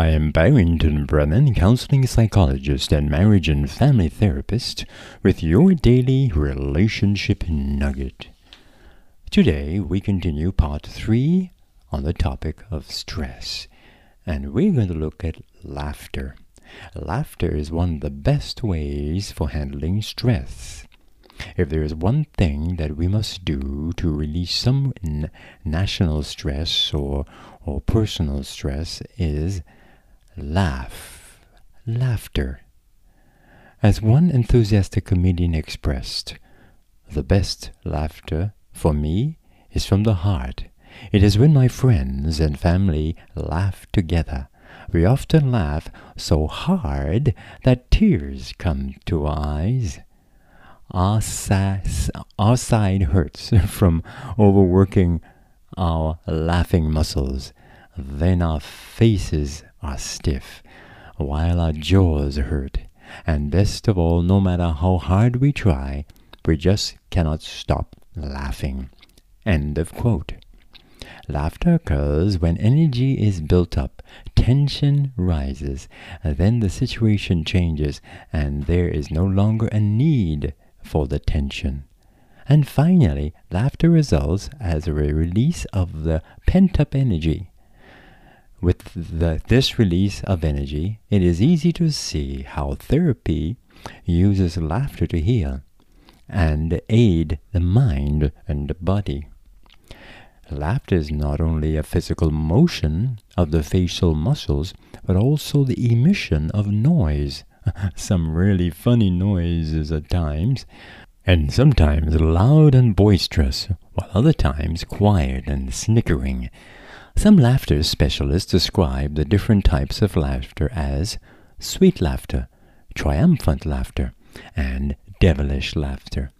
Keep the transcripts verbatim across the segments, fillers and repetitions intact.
I am Barrington Brennan, counseling psychologist and marriage and family therapist, with your daily relationship nugget. Today, we continue part three on the topic of stress, and we're going to look at laughter. Laughter is one of the best ways for handling stress. If there is one thing that we must do to release some n- national stress or, or personal stress, is laugh. Laughter. As one enthusiastic comedian expressed, "The best laughter for me is from the heart. It is when my friends and family laugh together. We often laugh so hard that tears come to our eyes. Our, sa- our side hurts from overworking our laughing muscles. Then our faces are stiff, while our jaws hurt. And best of all, no matter how hard we try, we just cannot stop laughing." End of quote. Laughter occurs when energy is built up, tension rises, then the situation changes, and there is no longer a need for the tension. And finally, laughter results as a release of the pent-up energy. With the, this release of energy, it is easy to see how therapy uses laughter to heal and aid the mind and the body. Laughter is not only a physical motion of the facial muscles, but also the emission of noise. Some really funny noises at times, and sometimes loud and boisterous, while other times quiet and snickering. Some laughter specialists describe the different types of laughter as sweet laughter, triumphant laughter, and devilish laughter.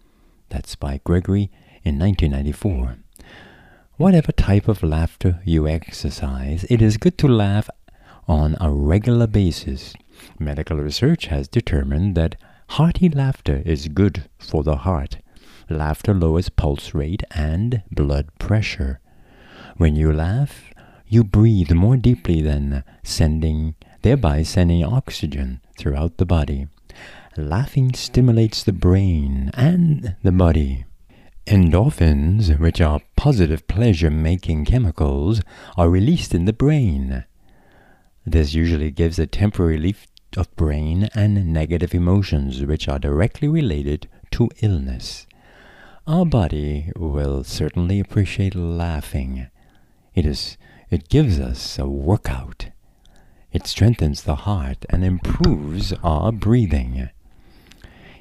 That's by Gregory in nineteen ninety-four. Whatever type of laughter you exercise, it is good to laugh on a regular basis. Medical research has determined that hearty laughter is good for the heart. Laughter lowers pulse rate and blood pressure. When you laugh, you breathe more deeply than sending, thereby sending oxygen throughout the body. Laughing stimulates the brain and the body. Endorphins, which are positive pleasure-making chemicals, are released in the brain. This usually gives a temporary relief of brain and negative emotions, which are directly related to illness. Our body will certainly appreciate laughing. It is, it gives us a workout. It strengthens the heart and improves our breathing.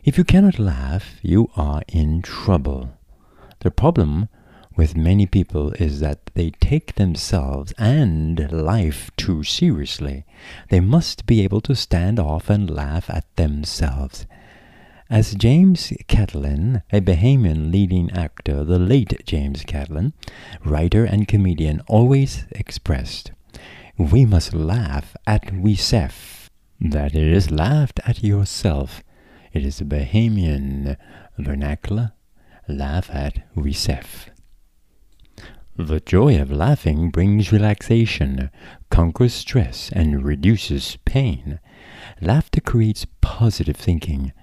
If you cannot laugh, you are in trouble. The problem with many people is that they take themselves and life too seriously. They must be able to stand off and laugh at themselves. As James Catlin, a Bahamian leading actor, the late James Catlin, writer and comedian, always expressed, "We must laugh at weself." That is, laughed at yourself. It is a Bahamian vernacular. Laugh at weself. The joy of laughing brings relaxation, conquers stress, and reduces pain. Laughter creates positive thinking.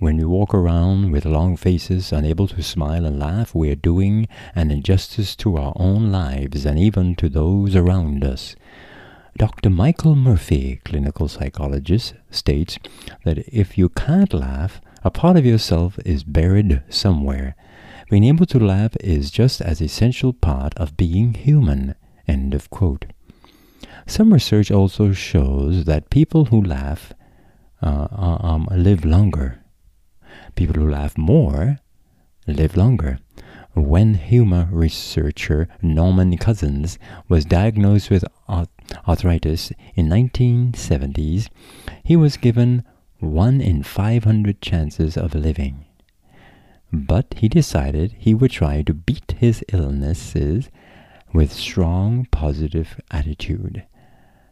When we walk around with long faces, unable to smile and laugh, we are doing an injustice to our own lives and even to those around us. Doctor Michael Murphy, clinical psychologist, states that if you can't laugh, a part of yourself is buried somewhere. Being able to laugh is just as essential part of being human. End of quote. Some research also shows that people who laugh uh, um, live longer. People who laugh more live longer. When humor researcher Norman Cousins was diagnosed with arthritis in nineteen seventies, he was given one in five hundred chances of living. But he decided he would try to beat his illnesses with strong positive attitude.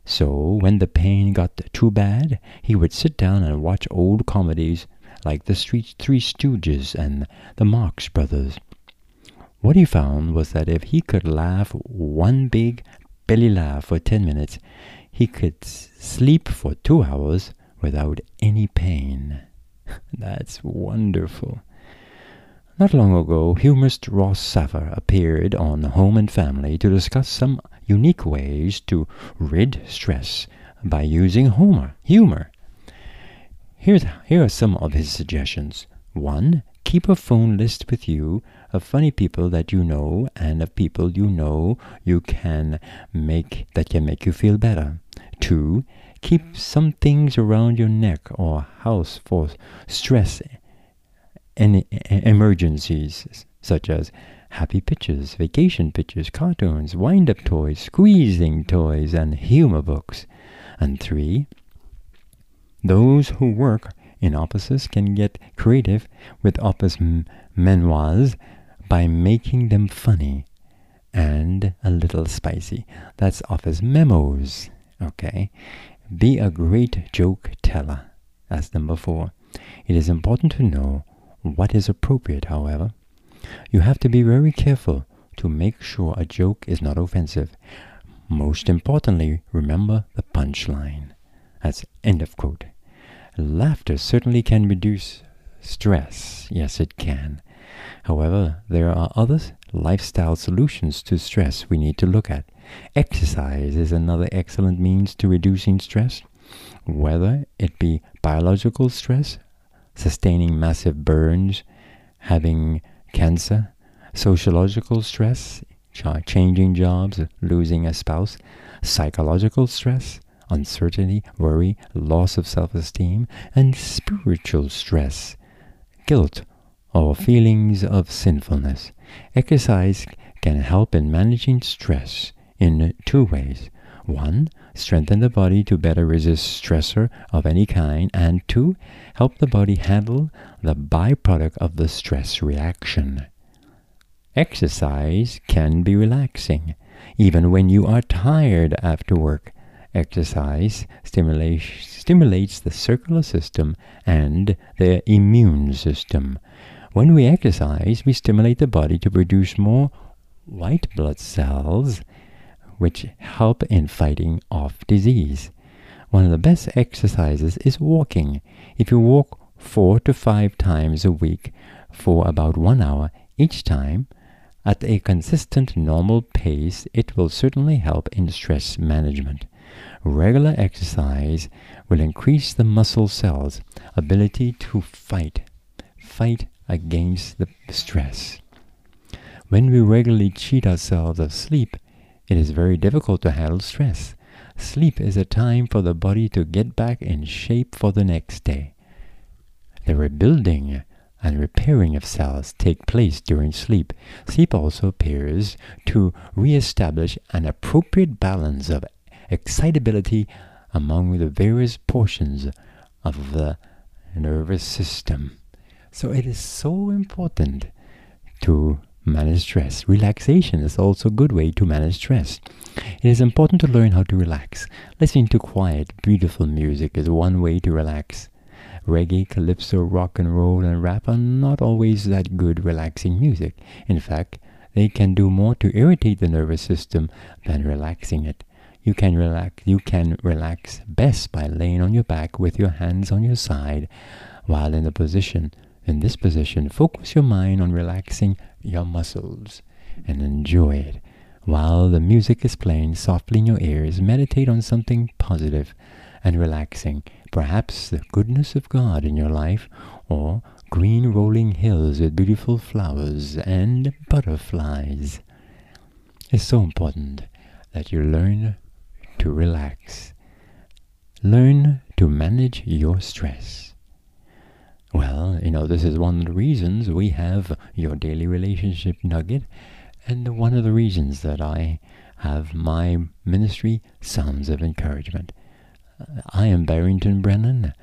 So when the pain got too bad, he would sit down and watch old comedies like the Three Stooges and the Marx Brothers. What he found was that if he could laugh one big belly laugh for ten minutes, he could sleep for two hours without any pain. That's wonderful. Not long ago, humorist Ross Saffer appeared on Home and Family to discuss some unique ways to rid stress by using humor. humor. Here's, here are some of his suggestions. One, keep a phone list with you of funny people that you know and of people you know you can make that can make you feel better. Two, keep some things around your neck or house for stress and emergencies, such as happy pictures, vacation pictures, cartoons, wind-up toys, squeezing toys, and humor books. And three, those who work in offices can get creative with office memoirs by making them funny and a little spicy. That's office memos, okay? Be a great joke teller. That's number four. It is important to know what is appropriate, however. You have to be very careful to make sure a joke is not offensive. Most importantly, remember the punchline. That's end of quote. Laughter certainly can reduce stress. Yes, it can. However, there are other lifestyle solutions to stress we need to look at. Exercise is another excellent means to reducing stress, whether it be biological stress, sustaining massive burns, having cancer, sociological stress, ch changing jobs, losing a spouse, psychological stress, uncertainty, worry, loss of self-esteem, and spiritual stress, guilt, or feelings of sinfulness. Exercise can help in managing stress in two ways. One, strengthen the body to better resist stressor of any kind, and two, help the body handle the byproduct of the stress reaction. Exercise can be relaxing, even when you are tired after work. Exercise stimulates the circular system and the immune system. When we exercise, we stimulate the body to produce more white blood cells, which help in fighting off disease. One of the best exercises is walking. If you walk four to five times a week for about one hour each time, at a consistent normal pace, it will certainly help in stress management. Regular exercise will increase the muscle cells' ability to fight, fight against the stress. When we regularly cheat ourselves of sleep, it is very difficult to handle stress. Sleep is a time for the body to get back in shape for the next day. The rebuilding and repairing of cells take place during sleep. Sleep also appears to reestablish an appropriate balance of excitability among the various portions of the nervous system. So it is so important to manage stress. Relaxation is also a good way to manage stress. It is important to learn how to relax. Listening to quiet, beautiful music is one way to relax. Reggae, calypso, rock and roll, and rap are not always that good relaxing music. In fact, they can do more to irritate the nervous system than relaxing it. You can relax, you can relax best by laying on your back with your hands on your side while in the position. In this position, focus your mind on relaxing your muscles and enjoy it. While the music is playing softly in your ears, meditate on something positive and relaxing. Perhaps the goodness of God in your life, or green rolling hills with beautiful flowers and butterflies. It's so important that you learn to relax. Learn to manage your stress. Well, you know, this is one of the reasons we have your daily relationship nugget, and one of the reasons that I have my ministry, Sounds of Encouragement. I am Barrington Brennan,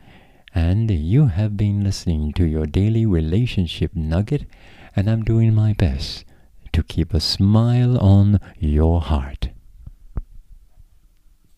and you have been listening to your daily relationship nugget, and I'm doing my best to keep a smile on your heart.